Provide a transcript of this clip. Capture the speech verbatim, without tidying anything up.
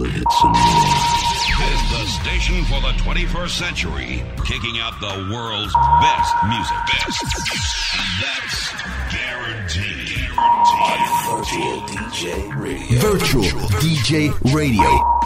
all of it some more. This is the station for the twenty-first century, kicking out the world's best music. Best. That's guaranteed. Guaranteed. On Virtual D J Radio. Virtual D J Radio.